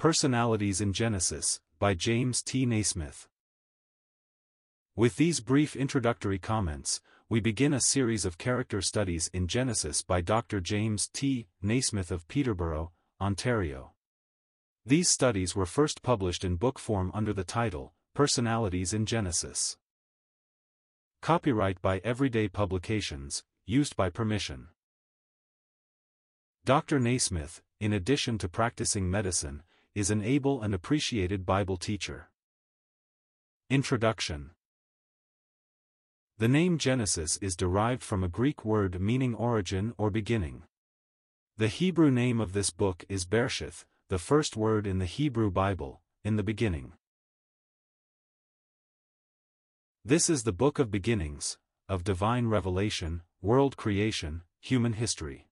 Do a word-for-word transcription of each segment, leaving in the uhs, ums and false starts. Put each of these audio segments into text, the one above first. Personalities in Genesis, by James T. Naismith. With these brief introductory comments, we begin a series of character studies in Genesis by Doctor James T. Naismith of Peterborough, Ontario. These studies were first published in book form under the title, Personalities in Genesis. Copyright by Everyday Publications, used by permission. Doctor Naismith, in addition to practicing medicine, is an able and appreciated Bible teacher. Introduction. The name Genesis is derived from a Greek word meaning origin or beginning. The Hebrew name of this book is Bereshith, the first word in the Hebrew Bible, in the beginning. This is the book of beginnings, of divine revelation, world creation, human history.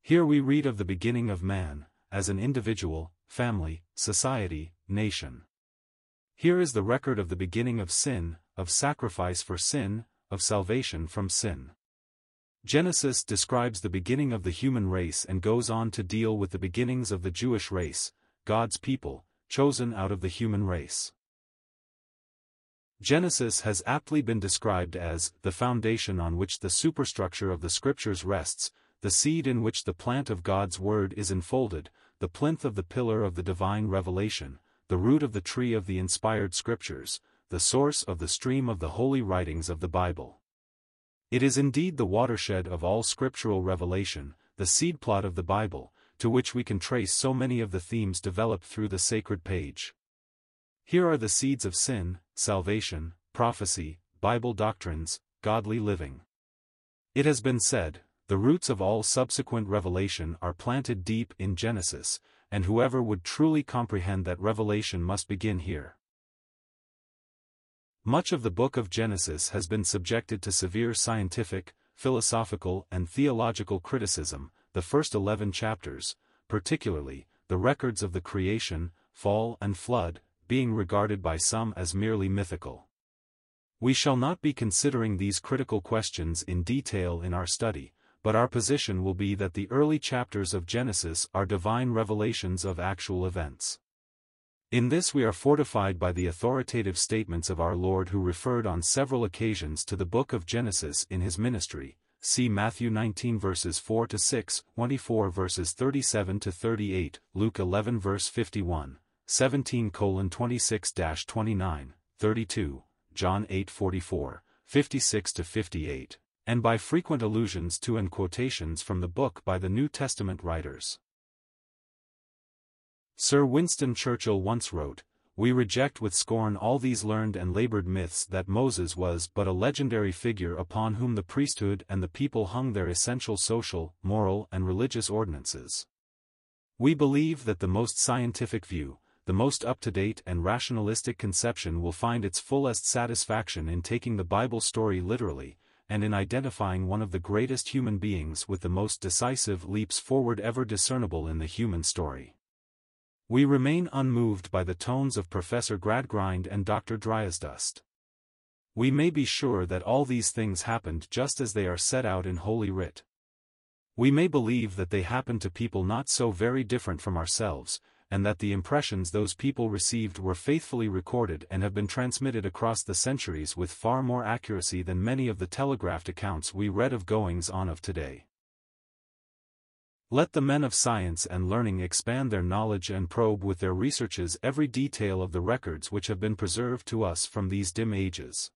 Here we read of the beginning of man, as an individual, family, society, nation. Here is the record of the beginning of sin, of sacrifice for sin, of salvation from sin. Genesis describes the beginning of the human race and goes on to deal with the beginnings of the Jewish race, God's people, chosen out of the human race. Genesis has aptly been described as the foundation on which the superstructure of the Scriptures rests, the seed in which the plant of God's Word is enfolded, the plinth of the pillar of the divine revelation, the root of the tree of the inspired Scriptures, the source of the stream of the holy writings of the Bible. It is indeed the watershed of all scriptural revelation, the seed plot of the Bible, to which we can trace so many of the themes developed through the sacred page. Here are the seeds of sin, salvation, prophecy, Bible doctrines, godly living. It has been said, the roots of all subsequent revelation are planted deep in Genesis, and whoever would truly comprehend that revelation must begin here. Much of the book of Genesis has been subjected to severe scientific, philosophical and theological criticism. The first eleven chapters, particularly, the records of the creation, fall and flood, being regarded by some as merely mythical. We shall not be considering these critical questions in detail in our study, but our position will be that the early chapters of Genesis are divine revelations of actual events. In this we are fortified by the authoritative statements of our Lord, who referred on several occasions to the book of Genesis in his ministry. See Matthew nineteen verses four to six, twenty-four verses thirty-seven to thirty-eight, Luke eleven verse fifty-one, seventeen colon twenty-six to twenty-nine, thirty-two, John eight forty-four, fifty-six to fifty-eight, and by frequent allusions to and quotations from the book by the New Testament writers. Sir Winston Churchill once wrote, "We reject with scorn all these learned and labored myths that Moses was but a legendary figure upon whom the priesthood and the people hung their essential social, moral and religious ordinances. We believe that the most scientific view, the most up-to-date and rationalistic conception will find its fullest satisfaction in taking the Bible story literally, and in identifying one of the greatest human beings with the most decisive leaps forward ever discernible in the human story." We remain unmoved by the tones of Professor Gradgrind and Doctor Dryasdust. We may be sure that all these things happened just as they are set out in Holy Writ. We may believe that they happened to people not so very different from ourselves, and that the impressions those people received were faithfully recorded and have been transmitted across the centuries with far more accuracy than many of the telegraphed accounts we read of goings-on of today. Let the men of science and learning expand their knowledge and probe with their researches every detail of the records which have been preserved to us from these dim ages.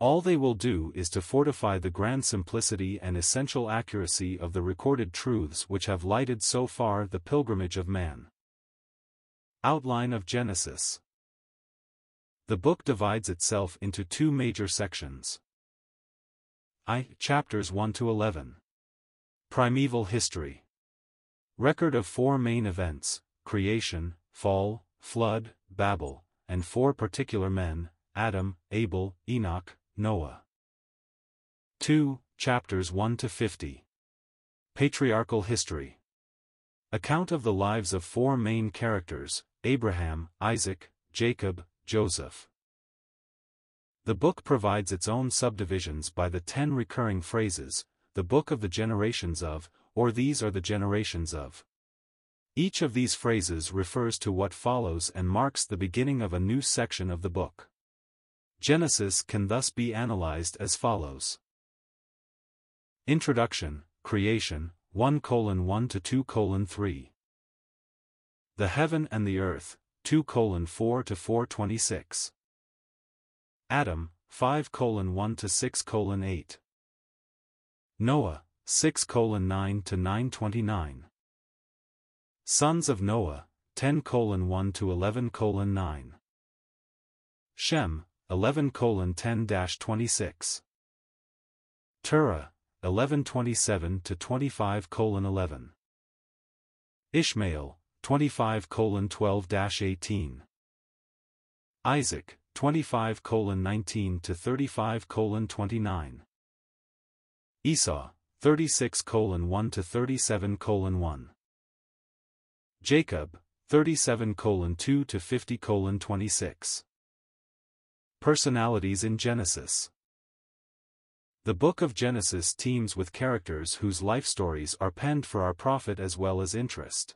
All they will do is to fortify the grand simplicity and essential accuracy of the recorded truths which have lighted so far the pilgrimage of man. Outline of Genesis. The book divides itself into two major sections. I. Chapters one to eleven. Primeval history. Record of four main events: creation, fall, flood, Babel, and four particular men: Adam, Abel, Enoch, Noah. two. Chapters one to fifty. Patriarchal history. Account of the lives of four main characters: Abraham, Isaac, Jacob, Joseph. The book provides its own subdivisions by the ten recurring phrases: the book of the generations of, or these are the generations of. Each of these phrases refers to what follows and marks the beginning of a new section of the book. Genesis can thus be analyzed as follows. Introduction, Creation, one colon one to two colon three. The Heaven and the Earth, two colon four to four twenty-six. Adam, five colon one to six colon eight. Noah, six colon nine to nine twenty-nine. Sons of Noah, ten colon one to eleven colon nine. Shem, eleven colon ten dash twenty-six. Terah, eleven twenty-seven to twenty-five colon eleven. Ishmael, twenty-five colon twelve dash eighteen. Isaac, twenty-five colon nineteen to thirty-five colon twenty-nine. Esau, thirty-six colon one to thirty-seven colon one. Jacob, thirty-seven colon two to fifty colon twenty-six. Personalities in Genesis. The book of Genesis teems with characters whose life stories are penned for our profit as well as interest.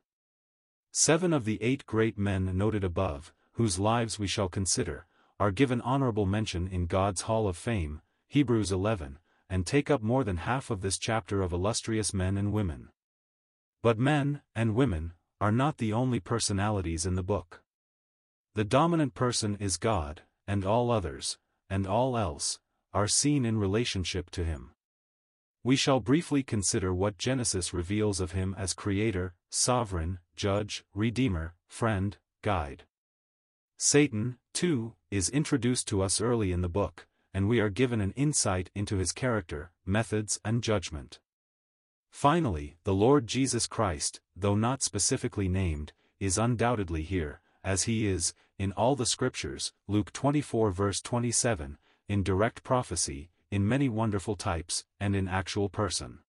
Seven of the eight great men noted above, whose lives we shall consider, are given honorable mention in God's Hall of Fame, Hebrews eleven, and take up more than half of this chapter of illustrious men and women. But men, and women, are not the only personalities in the book. The dominant person is God, and all others, and all else, are seen in relationship to him. We shall briefly consider what Genesis reveals of him as Creator, Sovereign, Judge, Redeemer, Friend, Guide. Satan, too, is introduced to us early in the book, and we are given an insight into his character, methods and judgment. Finally, the Lord Jesus Christ, though not specifically named, is undoubtedly here, as he is, in all the Scriptures, Luke twenty-four verse twenty-seven, in direct prophecy, in many wonderful types, and in actual person.